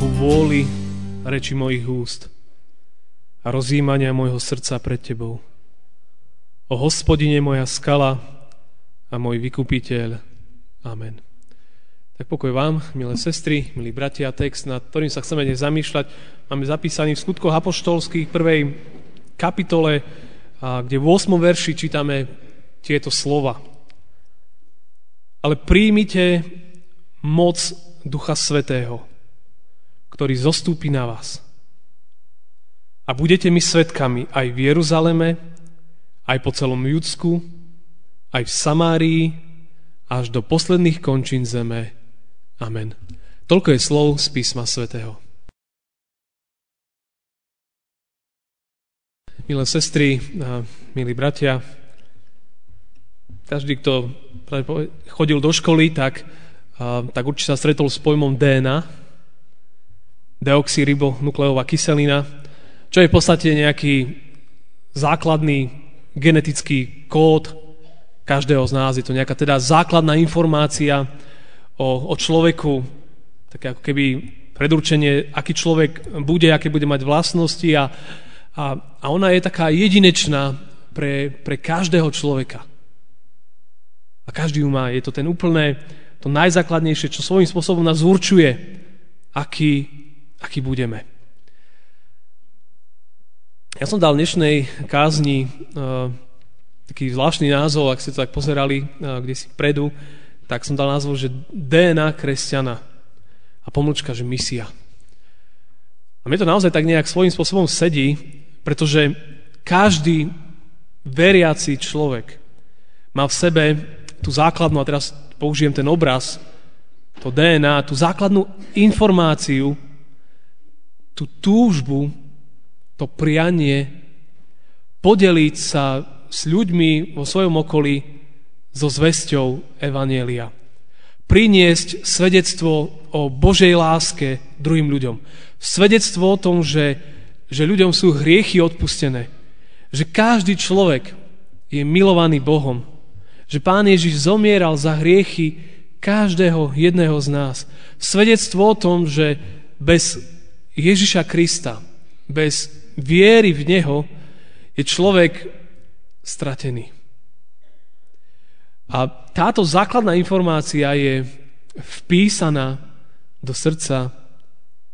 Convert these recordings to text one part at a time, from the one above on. vôli reči mojich úst a rozjímania mojho srdca pred tebou. O Hospodine moja skala a môj vykupiteľ. Amen. Tak pokoj vám, milé sestry, milí bratia, text, nad ktorým sa chceme dnes zamýšľať, máme zapísaný v Skutkoch apoštolských prvej kapitole, kde v 8. verši čítame tieto slova. Ale príjmite moc Ducha Svätého, ktorý zostúpi na vás. A budete mi svedkami aj v Jeruzaleme, aj po celom Júdsku, aj v Samárii, až do posledných končín zeme. Amen. Toľko je slov z Písma Svätého. Milé sestry, milí bratia, každý, kto chodil do školy, tak určite sa stretol s pojmom DNA, deoxyribonukleová kyselina, čo je v podstate nejaký základný genetický kód každého z nás. Je to nejaká teda základná informácia o človeku, také ako keby predurčenie, aký človek bude, aké bude mať vlastnosti a ona je taká jedinečná pre každého človeka. A každý ju má. Je to ten úplne to najzákladnejšie, čo svojím spôsobom nás určuje, aký budeme. Ja som dal dnešnej kázni taký zvláštny názov, ak ste to tak pozerali kdesi vpredu, tak som dal názov, že DNA kresťana a pomlčka, že misia. A mne to naozaj tak nejak svojím spôsobom sedí, pretože každý veriaci človek má v sebe tú základnú, a teraz použijem ten obraz, to DNA, tú základnú informáciu, tú túžbu, to prianie podeliť sa s ľuďmi vo svojom okolí so zvesťou Evanjelia. Priniesť svedectvo o Božej láske druhým ľuďom. Svedectvo o tom, že ľuďom sú hriechy odpustené. Že každý človek je milovaný Bohom. Že Pán Ježiš zomieral za hriechy každého jedného z nás. Svedectvo o tom, že bez Ježiša Krista, bez viery v Neho, je človek stratený. A táto základná informácia je vpísaná do srdca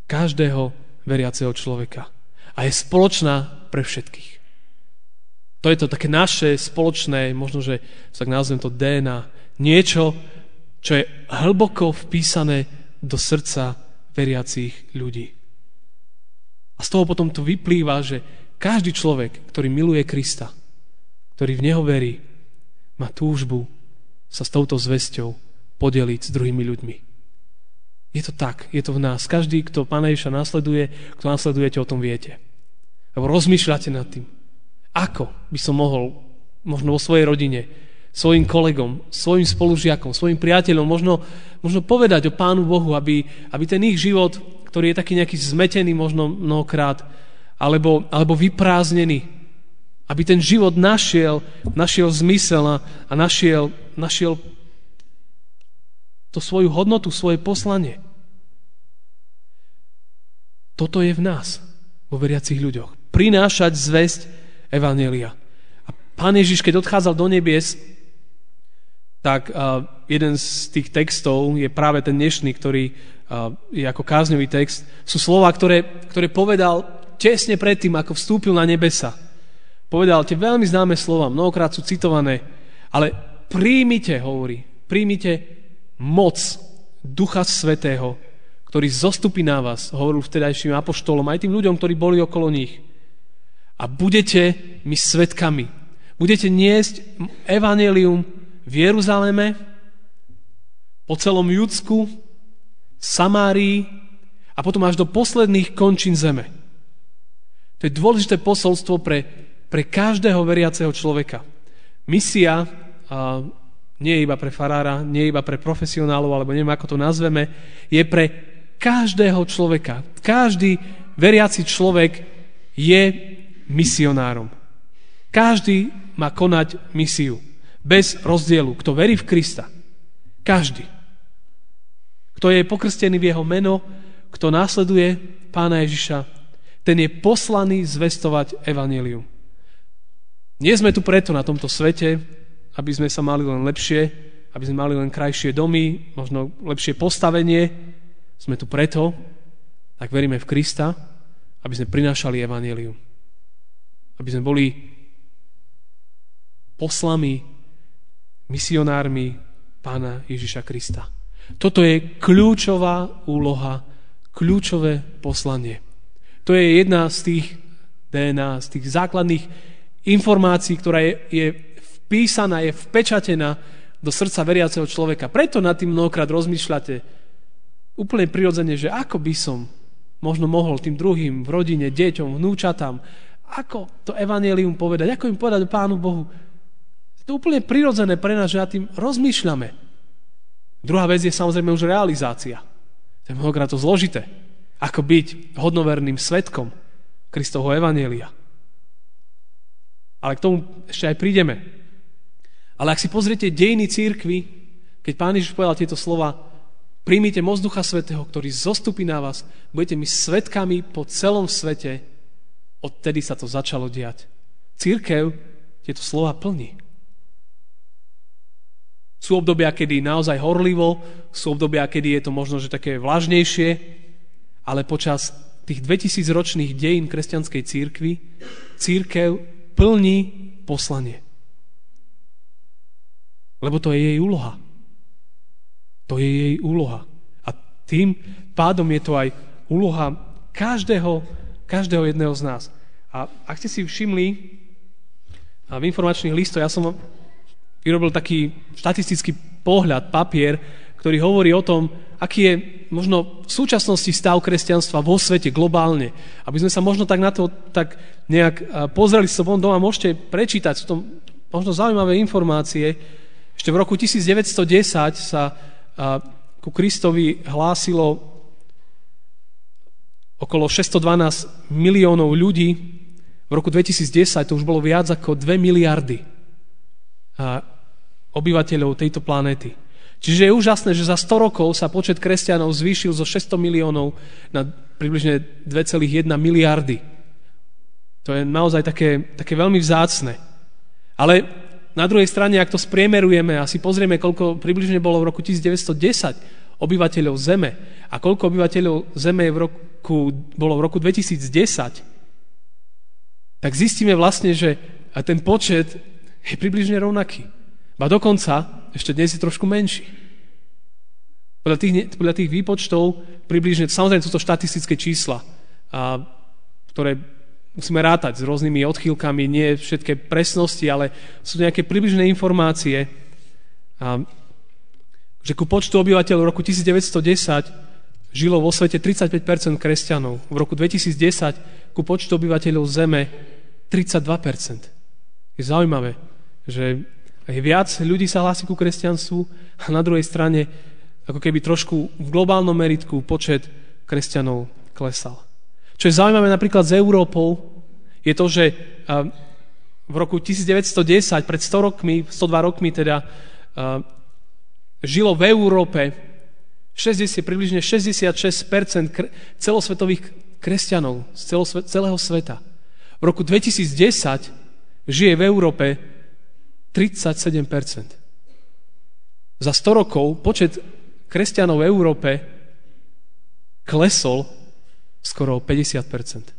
každého veriaceho človeka. A je spoločná pre všetkých. To je to také naše spoločné, možno, že tak nazvem to DNA, niečo, čo je hlboko vpísané do srdca veriacich ľudí. A z toho potom to vyplýva, že každý človek, ktorý miluje Krista, ktorý v Neho verí, má túžbu sa s touto zvesťou podeliť s druhými ľuďmi. Je to tak, je to v nás. Každý, kto Pána Ježiša nasleduje, kto nasledujete, o tom viete. Lebo rozmýšľate nad tým. Ako by som mohol, možno vo svojej rodine, svojim kolegom, svojim spolužiakom, svojim priateľom, možno povedať o Pánu Bohu, aby ten ich život, ktorý je taký nejaký zmetený možno mnohokrát, alebo vyprázdnený, aby ten život našiel zmysel a našiel to svoju hodnotu, svoje poslanie. Toto je v nás, vo veriacich ľuďoch. Prinášať zvesť Evanjelia. A Pán Ježiš, keď odchádzal do nebies, tak jeden z tých textov je práve ten dnešný, ktorý je ako kázňový text. Sú slova, ktoré povedal tesne predtým, ako vstúpil na nebesa. Povedal tie veľmi známe slova, mnohokrát sú citované, ale príjmite, hovorí, príjmite moc Ducha Svätého, ktorý zostupí na vás, hovoril vtedajším apoštolom, aj tým ľuďom, ktorí boli okolo nich. A budete mi svedkami. Budete niesť evanjelium v Jeruzaleme, po celom Júdsku, Samárii a potom až do posledných končín zeme. To je dôležité posolstvo pre každého veriaceho človeka. Misia nie je iba pre farára, nie je iba pre profesionálov, alebo neviem, ako to nazveme, je pre každého človeka. Každý veriaci človek je misionárom. Každý má konať misiu. Bez rozdielu. Kto verí v Krista. Každý. Kto je pokrstený v jeho meno, kto následuje Pána Ježiša, ten je poslaný zvestovať evanjelium. Nie sme tu preto na tomto svete, aby sme sa mali len lepšie, aby sme mali len krajšie domy, možno lepšie postavenie. Sme tu preto, tak veríme v Krista, aby sme prinášali evanjelium. Aby sme boli poslami, misionármi Pána Ježiša Krista. Toto je kľúčová úloha, kľúčové poslanie. To je jedna z tých DNA, z tých základných informácií, ktorá je vpísaná, je vpečatená do srdca veriaceho človeka. Preto nad tým mnohokrát rozmýšľate úplne prirodzene, že ako by som možno mohol tým druhým v rodine, deťom, vnúčatám, ako to evanjelium povedať, ako im povedať o Pánu Bohu. Je to úplne prirodzené pre nás, že nad tým rozmýšľame. Druhá vec je samozrejme už realizácia. To je mnohokrát to zložité. Ako byť hodnoverným svedkom Kristovho evanjelia. Ale k tomu ešte aj prídeme. Ale ak si pozriete dejiny cirkvi, keď Pán Ježiš povedal tieto slova: "Príjmite moc Ducha Svätého, ktorý zostupí na vás, budete mi svedkami po celom svete," odtedy sa to začalo diať. Cirkev tieto slova plní. Sú obdobia, kedy naozaj horlivo, sú obdobia, kedy je to možno, že také vlažnejšie, ale počas tých 2000 ročných dejín kresťanskej cirkvi cirkev plní poslanie. Lebo to je jej úloha. To je jej úloha. A tým pádom je to aj úloha každého jedného z nás. A ak ste si všimli v informačných listoch, ja som vyrobil taký štatistický pohľad, papier, ktorý hovorí o tom, aký je možno v súčasnosti stav kresťanstva vo svete globálne. Aby sme sa možno tak na to tak nejak pozreli s sobom doma, môžete prečítať, sú to možno zaujímavé informácie. Ešte v roku 1910 sa ku Kristovi hlásilo okolo 612 miliónov ľudí. V roku 2010 to už bolo viac ako 2 miliardy obyvateľov tejto planéty. Čiže je úžasné, že za 100 rokov sa počet kresťanov zvýšil zo 600 miliónov na približne 2,1 miliardy. To je naozaj také veľmi vzácne. Ale na druhej strane, ak to spriemerujeme a si pozrieme, koľko približne bolo v roku 1910 obyvateľov Zeme a koľko obyvateľov Zeme bolo v roku 2010, tak zistíme vlastne, že ten počet je približne rovnaký. A dokonca ešte dnes je trošku menší. Podľa tých výpočtov približne, samozrejme sú to štatistické čísla, ktoré musíme rátať s rôznymi odchýlkami, nie všetké presnosti, ale sú nejaké približné informácie, že ku počtu obyvateľov v roku 1910 žilo vo svete 35% kresťanov. V roku 2010 ku počtu obyvateľov Zeme 32%. Je zaujímavé, že viac ľudí sa hlási ku kresťanstvu a na druhej strane, ako keby trošku v globálnom meritku počet kresťanov klesal. Čo je zaujímavé napríklad s Európou, je to, že v roku 1910, pred 100 rokmi, 102 rokmi teda, žilo v Európe približne 66% celosvetových kresťanov z celého sveta. V roku 2010 žije v Európe 37%. Za 100 rokov počet kresťanov v Európe klesol skoro o 50%.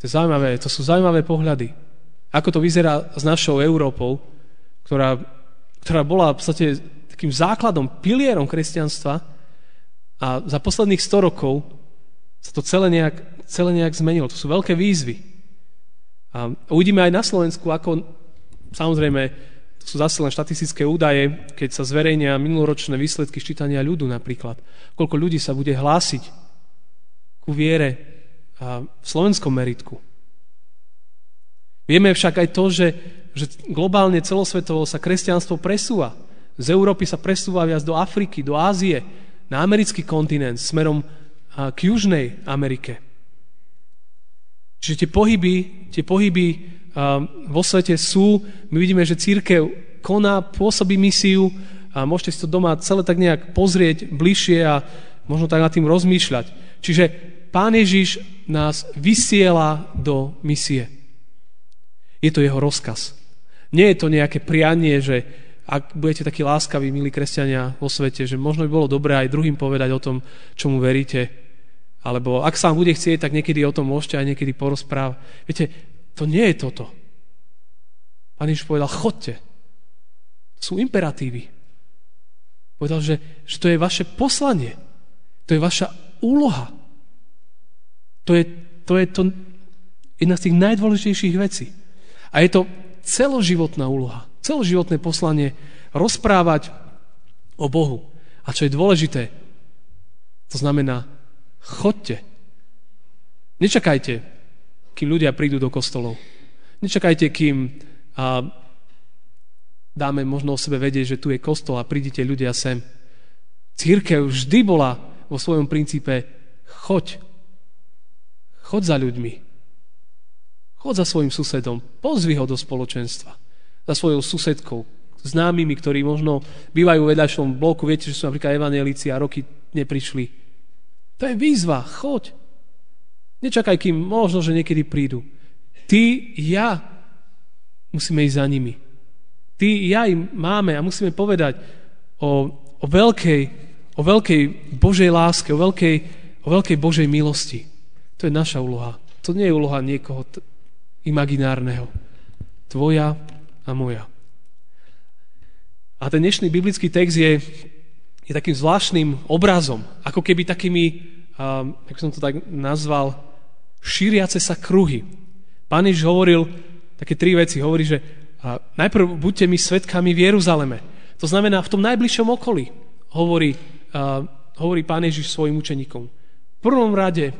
To je zaujímavé, to sú zaujímavé pohľady. Ako to vyzerá s našou Európou, ktorá bola v podstate takým základom, pilierom kresťanstva, a za posledných 100 rokov sa to celé nejak zmenilo. To sú veľké výzvy. A uvidíme aj na Slovensku, ako samozrejme sú zase len štatistické údaje, keď sa zverejnia minuloročné výsledky ščítania ľudu napríklad. Koľko ľudí sa bude hlásiť ku viere v slovenskom meritku. Vieme však aj to, že globálne celosvetovo sa kresťanstvo presúva. Z Európy sa presúva viac do Afriky, do Ázie, na americký kontinent, smerom k Južnej Amerike. Čiže tie pohyby vo svete sú, my vidíme, že cirkev koná, pôsobí misiu a môžete si to doma celé tak nejak pozrieť bližšie a možno tak nad tým rozmýšľať. Čiže Pán Ježiš nás vysiela do misie. Je to jeho rozkaz. Nie je to nejaké prianie, že ak budete takí láskaví, milí kresťania vo svete, že možno by bolo dobré aj druhým povedať o tom, čomu veríte. Alebo ak sa vám bude chcieť, tak niekedy o tom môžete aj niekedy porozprávať. Viete, to nie je toto. Pán Ježiš povedal, chodte. To sú imperatívy. Povedal, že to je vaše poslanie. To je vaša úloha. To je jedna z tých najdôležitejších vecí. A je to celoživotná úloha. Celoživotné poslanie rozprávať o Bohu. A čo je dôležité, to znamená chodte. Nečakajte, kým ľudia prídu do kostolov. Nečakajte, kým dáme možno o sebe vedieť, že tu je kostol a prídite ľudia sem. Cirkev vždy bola vo svojom princípe choď. Choď za ľuďmi. Choď za svojim susedom. Pozvi ho do spoločenstva. Za svojou susedkou. Známymi, ktorí možno bývajú v vedľajšom bloku. Viete, že sú napríklad evanjelici a roky neprišli. To je výzva, choď. Nečakaj, kým možno, že niekedy prídu. Ty, ja musíme ísť za nimi. Ty, ja im máme a musíme povedať o veľkej Božej láske, o veľkej Božej milosti. To je naša úloha. To nie je úloha niekoho imaginárneho. Tvoja a moja. A ten dnešný biblický text je takým zvláštnym obrazom, ako keby takými, ako som to tak nazval, šíriace sa kruhy. Pán Ježiš hovoril také tri veci. Hovorí, že najprv buďte mi svedkami v Jeruzaleme. To znamená, v tom najbližšom okolí hovorí Pán Ježiš svojim učeníkom. V prvom rade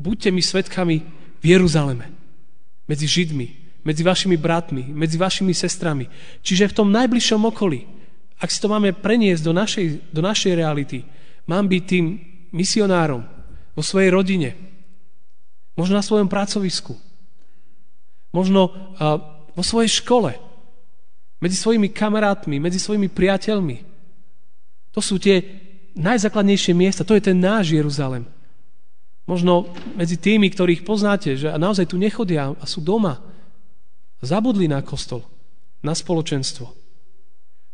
buďte mi svedkami v Jeruzaleme. Medzi Židmi, medzi vašimi bratmi, medzi vašimi sestrami. Čiže v tom najbližšom okolí. Ak si to máme preniesť do našej reality, mám byť tým misionárom vo svojej rodine, možno na svojom pracovisku, možno vo svojej škole, medzi svojimi kamarátmi, medzi svojimi priateľmi. To sú tie najzákladnejšie miesta, to je ten náš Jeruzalem. Možno medzi tými, ktorých poznáte, že naozaj tu nechodia a sú doma, zabudli na kostol, na spoločenstvo.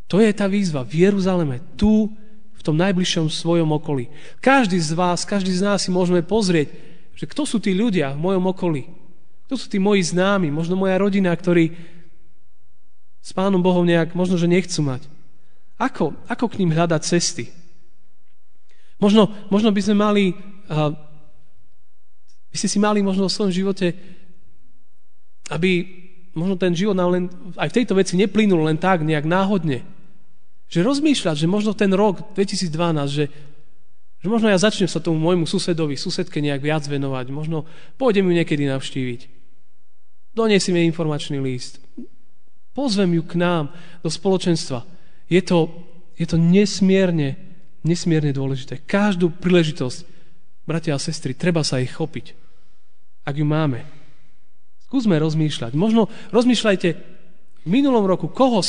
To je tá výzva v Jeruzaleme, tu, v tom najbližšom svojom okolí. Každý z vás, každý z nás si môžeme pozrieť, že kto sú tí ľudia v mojom okolí. Kto sú tí moji známi, možno moja rodina, ktorí s Pánom Bohom nejak možno, že nechcú mať. Ako k ním hľadať cesty? Možno by sme mali, by ste si mali možno v svojom živote, aby možno ten život aj v tejto veci neplynul len tak, nejak náhodne. Že rozmýšľať, že možno ten rok 2012, že možno ja začnem sa tomu môjmu susedovi, susedke nejak viac venovať, možno pôjdem ju niekedy navštíviť. Doniesím jej informačný list. Pozvem ju k nám do spoločenstva. Je to nesmierne dôležité. Každú príležitosť, bratia a sestry, treba sa ich chopiť. Ak ju máme. Skúsme rozmýšľať. Možno rozmýšľajte v minulom roku, koho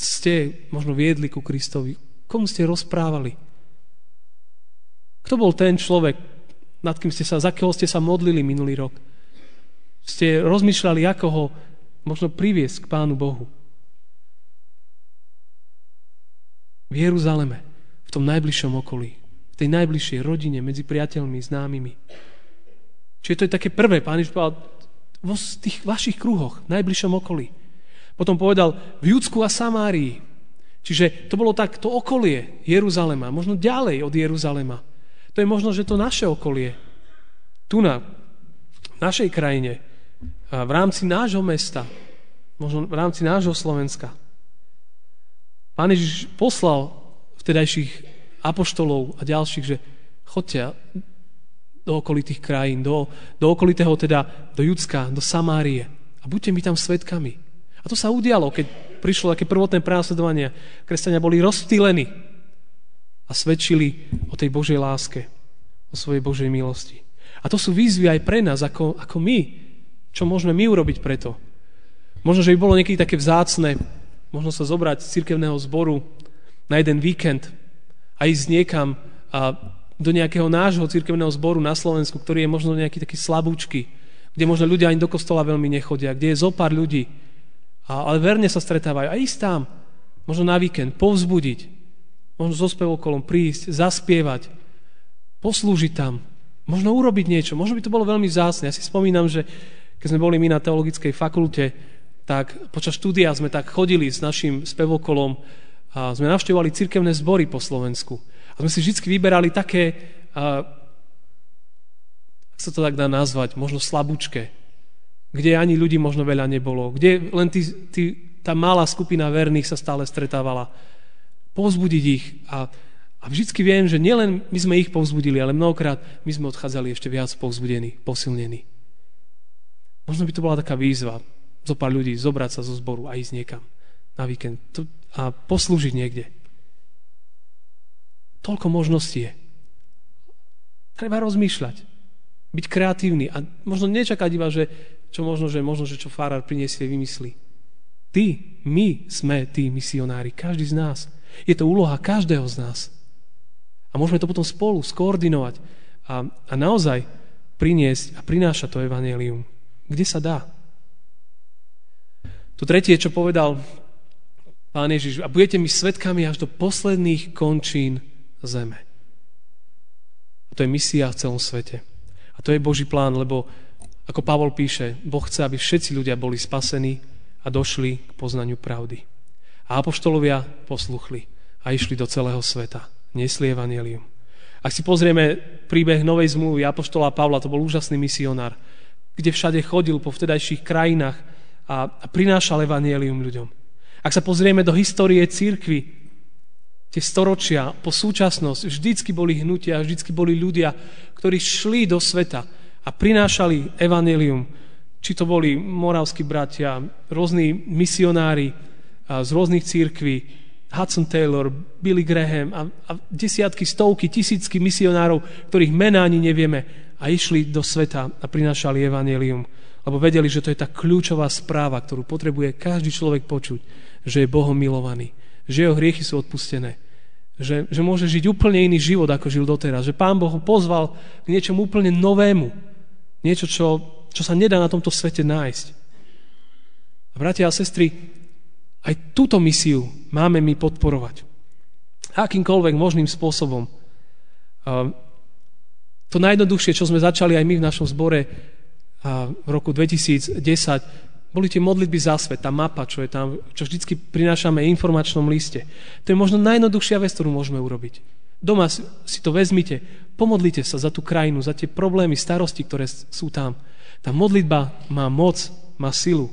ste možno viedli ku Kristovi, komu ste rozprávali. Kto bol ten človek, nad kým ste sa, za koho ste sa modlili minulý rok? Ste rozmýšľali, ako ho možno priviesť k Pánu Bohu. V Jeruzaleme, v tom najbližšom okolí, v tej najbližšej rodine, medzi priateľmi, známymi. Čiže to je také prvé, Pán Ježiš povedal, vo tých vašich kruhoch, v najbližšom okolí. Potom povedal v Júdsku a Samárii. Čiže to bolo tak to okolie Jeruzalema, možno ďalej od Jeruzalema. To je možno, že to naše okolie, tu v našej krajine, v rámci nášho mesta, možno v rámci nášho Slovenska. Pán Ježiš poslal vtedajších apoštolov a ďalších, že chodte do okolitých krajín, do okolitého teda, do Júdska, do Samárie a buďte mi tam svedkami. A to sa udialo, keď prišlo také prvotné prenasledovania. Kresťania boli rozptýlení a svedčili o tej Božej láske, o svojej Božej milosti. A to sú výzvy aj pre nás, ako my. Čo môžeme my urobiť preto? Možno, že by bolo niekedy také vzácne, možno sa zobrať z cirkevného zboru na jeden víkend a ísť niekam a do nejakého nášho cirkevného zboru na Slovensku, ktorý je možno nejaký taký slabúčky, kde možno ľudia ani do kostola veľmi nechodia, kde je zopár ľudí, ale verne sa stretávajú. A ísť tam, možno na víkend, povzbudiť, možno so spevokolom prísť, zaspievať, poslúžiť tam, možno urobiť niečo, možno by to bolo veľmi vzácne. Ja si spomínam, že keď sme boli my na teologickej fakulte, tak počas štúdia sme tak chodili s našim spevokolom a sme navštevovali cirkevné zbory po Slovensku. A sme si vždy vyberali také, ak sa to tak dá nazvať, možno slabúčke, kde ani ľudí možno veľa nebolo, kde len tá malá skupina verných sa stále stretávala. Povzbudiť ich a vždycky viem, že nielen my sme ich povzbudili, ale mnohokrát my sme odchádzali ešte viac povzbudení, posilnení. Možno by to bola taká výzva, zo pár ľudí zobrať sa zo zboru a ísť niekam na víkend a poslúžiť niekde. Toľko možností je. Treba rozmýšľať, byť kreatívny a možno nečakať iba, že čo farár priniesie, vymyslí. My sme tí misionári, každý z nás. Je to úloha každého z nás. A môžeme to potom spolu skoordinovať a naozaj priniesť a prinášať to evanjelium, kde sa dá. To tretie, čo povedal Pán Ježiš, a budete mi svedkami až do posledných končín zeme. A to je misia v celom svete. A to je Boží plán, lebo ako Pavol píše, Boh chce, aby všetci ľudia boli spasení a došli k poznaniu pravdy. A apoštolovia posluchli a išli do celého sveta. Nesli evanjelium. Ak si pozrieme príbeh Novej zmluvy apoštola Pavla, to bol úžasný misionár, kde všade chodil po vtedajších krajinách a prinášal evanjelium ľuďom. Ak sa pozrieme do histórie cirkvi, tie storočia po súčasnosť, vždycky boli hnutia, vždycky boli ľudia, ktorí šli do sveta a prinášali evanjelium. Či to boli moravskí bratia, rôzni misionári z rôznych cirkví, Hudson Taylor, Billy Graham a desiatky, stovky, tisícky misionárov, ktorých mená ani nevieme, a išli do sveta a prinášali evanjelium, lebo vedeli, že to je tá kľúčová správa, ktorú potrebuje každý človek počuť, že je Bohom milovaný, že jeho hriechy sú odpustené, že môže žiť úplne iný život, ako žil doteraz, že Pán Boh ho pozval k niečomu úplne novému, niečo, čo sa nedá na tomto svete nájsť. A bratia a sestry, aj túto misiu máme my podporovať. Akýmkoľvek možným spôsobom. To najjednoduchšie, čo sme začali aj my v našom zbore v roku 2010, boli tie modlitby za svet, tá mapa, čo je tam, čo vždycky prinášame v informačnom liste. To je možno najjednoduchšia vec, ktorú môžeme urobiť. Doma si to vezmite, pomodlite sa za tú krajinu, za tie problémy, starosti, ktoré sú tam. Tá modlitba má moc, má silu.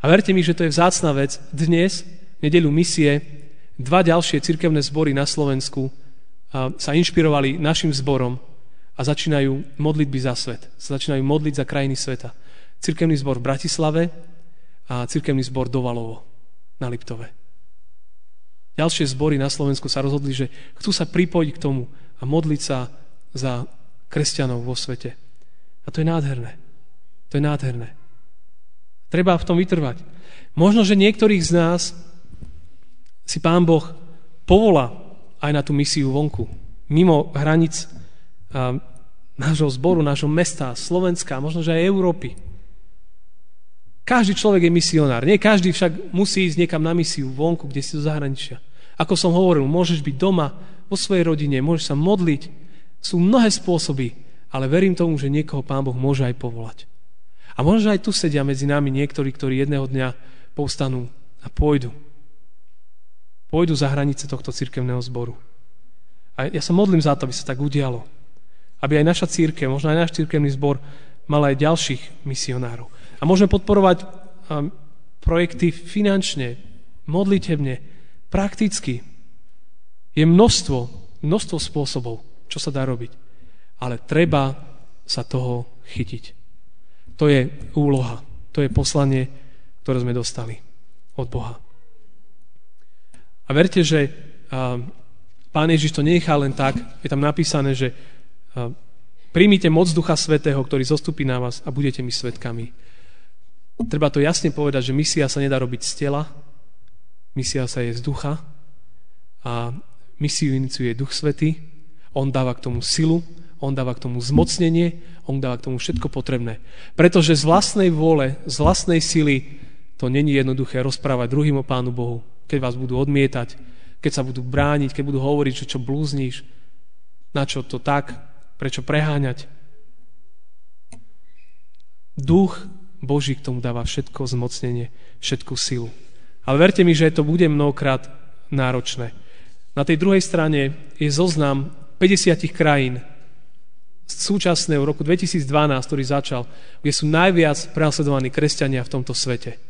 A verte mi, že to je vzácna vec. Dnes, v nedeľu misie, 2 ďalšie cirkevné zbory na Slovensku sa inšpirovali našim zborom a začínajú modlitby za svet. Sa začínajú modliť za krajiny sveta. Cirkevný zbor v Bratislave a cirkevný zbor Dovalovo na Liptove. Ďalšie zbory na Slovensku sa rozhodli, že chcú sa pripojiť k tomu a modliť sa za kresťanov vo svete. A to je nádherné. To je nádherné. Treba v tom vytrvať. Možno, že niektorých z nás si Pán Boh povolá aj na tú misiu vonku, mimo hranic nášho zboru, nášho mesta, Slovenska, možno, že aj Európy. Každý človek je misionár. Nie každý však musí ísť niekam na misiu vonku, kde si do zahraničia. Ako som hovoril, môžeš byť doma, vo svojej rodine, môžeš sa modliť. Sú mnohé spôsoby, ale verím tomu, že niekoho Pán Boh môže aj povolať. A možno aj tu sedia medzi nami niektorí, ktorí jedného dňa povstanú a pôjdu. Pôjdu za hranice tohto cirkevného zboru. A ja sa modlím za to, aby sa tak udialo. Aby aj naša cirkev, možno aj náš cirkevný zbor mal aj ďalších misionárov. A môžeme podporovať projekty finančne, modlitebne, Prakticky. Je množstvo spôsobov, čo sa dá robiť. Ale treba sa toho chytiť. To je úloha. To je poslanie, ktoré sme dostali od Boha. A verte, že Pán Ježiš to nechá len tak. Je tam napísané, že príjmite moc Ducha Svätého, ktorý zostupí na vás a budete mi svedkami. Treba to jasne povedať, že misia sa nedá robiť z tela, misia sa je z ducha a misiu iniciuje Duch Svätý. On dáva k tomu silu, on dáva k tomu zmocnenie, on dáva k tomu všetko potrebné. Pretože z vlastnej vôle, z vlastnej sily to není jednoduché rozprávať druhým o Pánu Bohu, keď vás budú odmietať, keď sa budú brániť, keď budú hovoriť, že čo blúzniš, na čo to tak, prečo preháňať. Duch Boží k tomu dáva všetko zmocnenie, všetku silu. Ale verte mi, že to bude mnohokrát náročné. Na tej druhej strane je zoznam 50 krajín z súčasného roku 2012, ktorý začal, kde sú najviac prenasledovaní kresťania v tomto svete.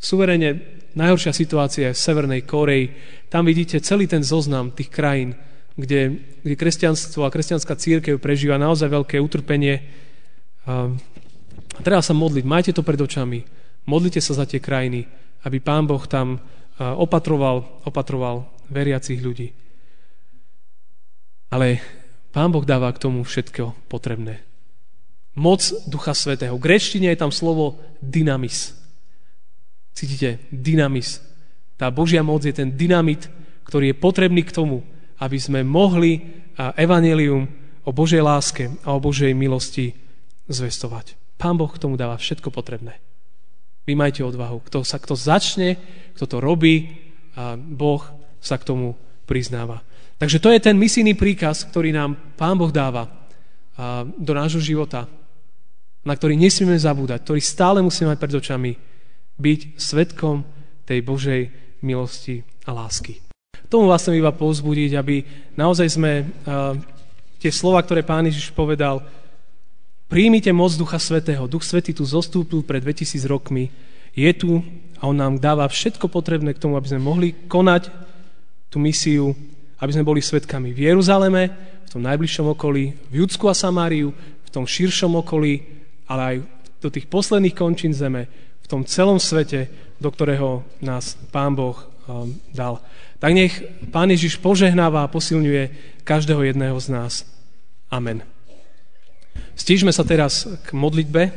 Suverene najhoršia situácia je v Severnej Kórei. Tam vidíte celý ten zoznam tých krajín, kde kresťanstvo a kresťanská cirkev prežíva naozaj veľké utrpenie. A treba sa modliť, majte to pred očami, modlite sa za tie krajiny, aby Pán Boh tam opatroval veriacich ľudí. Ale Pán Boh dáva k tomu všetko potrebné. Moc Ducha Svätého. V gréčtine je tam slovo dynamis. Cítite? Dynamis. Tá Božia moc je ten dynamit, ktorý je potrebný k tomu, aby sme mohli evanjelium o Božej láske a o Božej milosti zvestovať. Pán Boh k tomu dáva všetko potrebné. Vy majte odvahu. Kto začne, kto to robí, a Boh sa k tomu priznáva. Takže to je ten misijný príkaz, ktorý nám Pán Boh dáva do nášho života, na ktorý nesmieme zabúdať, ktorý stále musíme mať pred očami, byť svedkom tej Božej milosti a lásky. Tomu vás chcem iba povzbudiť, aby naozaj sme tie slova, ktoré Pán Ježiš povedal, príjmite moc Ducha Svätého. Duch Svätý tu zostúpil pred 2000 rokmi. Je tu a on nám dáva všetko potrebné k tomu, aby sme mohli konať tú misiu, aby sme boli svedkami v Jeruzaleme, v tom najbližšom okolí, v Júdsku a Samáriu, v tom širšom okolí, ale aj do tých posledných končín zeme, v tom celom svete, do ktorého nás Pán Boh dal. Tak nech Pán Ježiš požehnáva a posilňuje každého jedného z nás. Amen. Stížme sa teraz k modlitbe.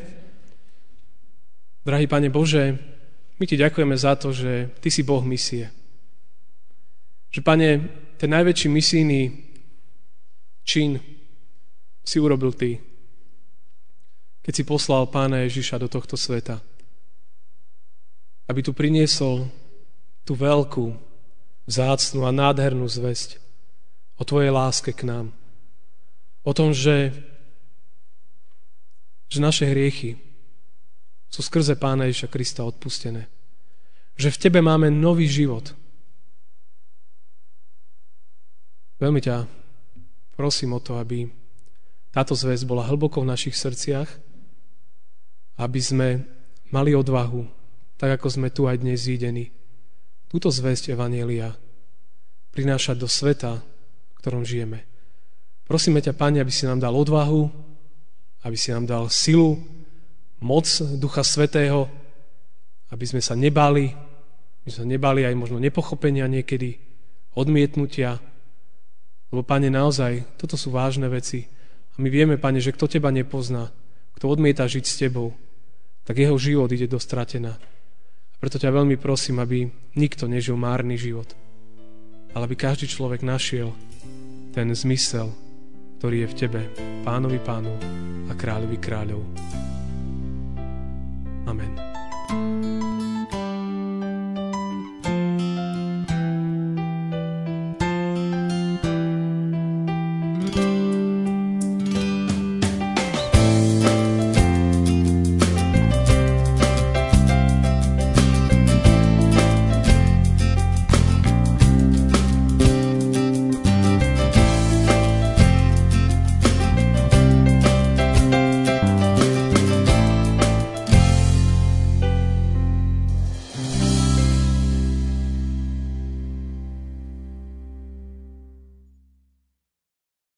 Drahý Pane Bože, my Ti ďakujeme za to, že Ty si Boh misie. Že, Pane, ten najväčší misijný čin si urobil Ty, keď si poslal Pána Ježiša do tohto sveta. Aby tu priniesol tú veľkú, vzácnu a nádhernú zvesť o Tvojej láske k nám. O tom, že naše hriechy sú skrze Pána Ježiša Krista odpustené. Že v Tebe máme nový život. Veľmi ťa prosím o to, aby táto zvesť bola hlboko v našich srdciach, aby sme mali odvahu, tak ako sme tu aj dnes zídení, túto zvesť Evanjelia prinášať do sveta, v ktorom žijeme. Prosíme ťa, Pane, aby si nám dal odvahu, aby si nám dal silu, moc Ducha Svätého, aby sme sa nebali, aj možno nepochopenia niekedy, odmietnutia, lebo, Pane, naozaj, toto sú vážne veci a my vieme, Pane, že kto Teba nepozná, kto odmieta žiť s Tebou, tak jeho život ide do stratená. Preto ťa veľmi prosím, aby nikto nežil márny život, ale aby každý človek našiel ten zmysel, ktorý je v Tebe, Pánovi Pánov a Kráľovi Kráľov. Amen.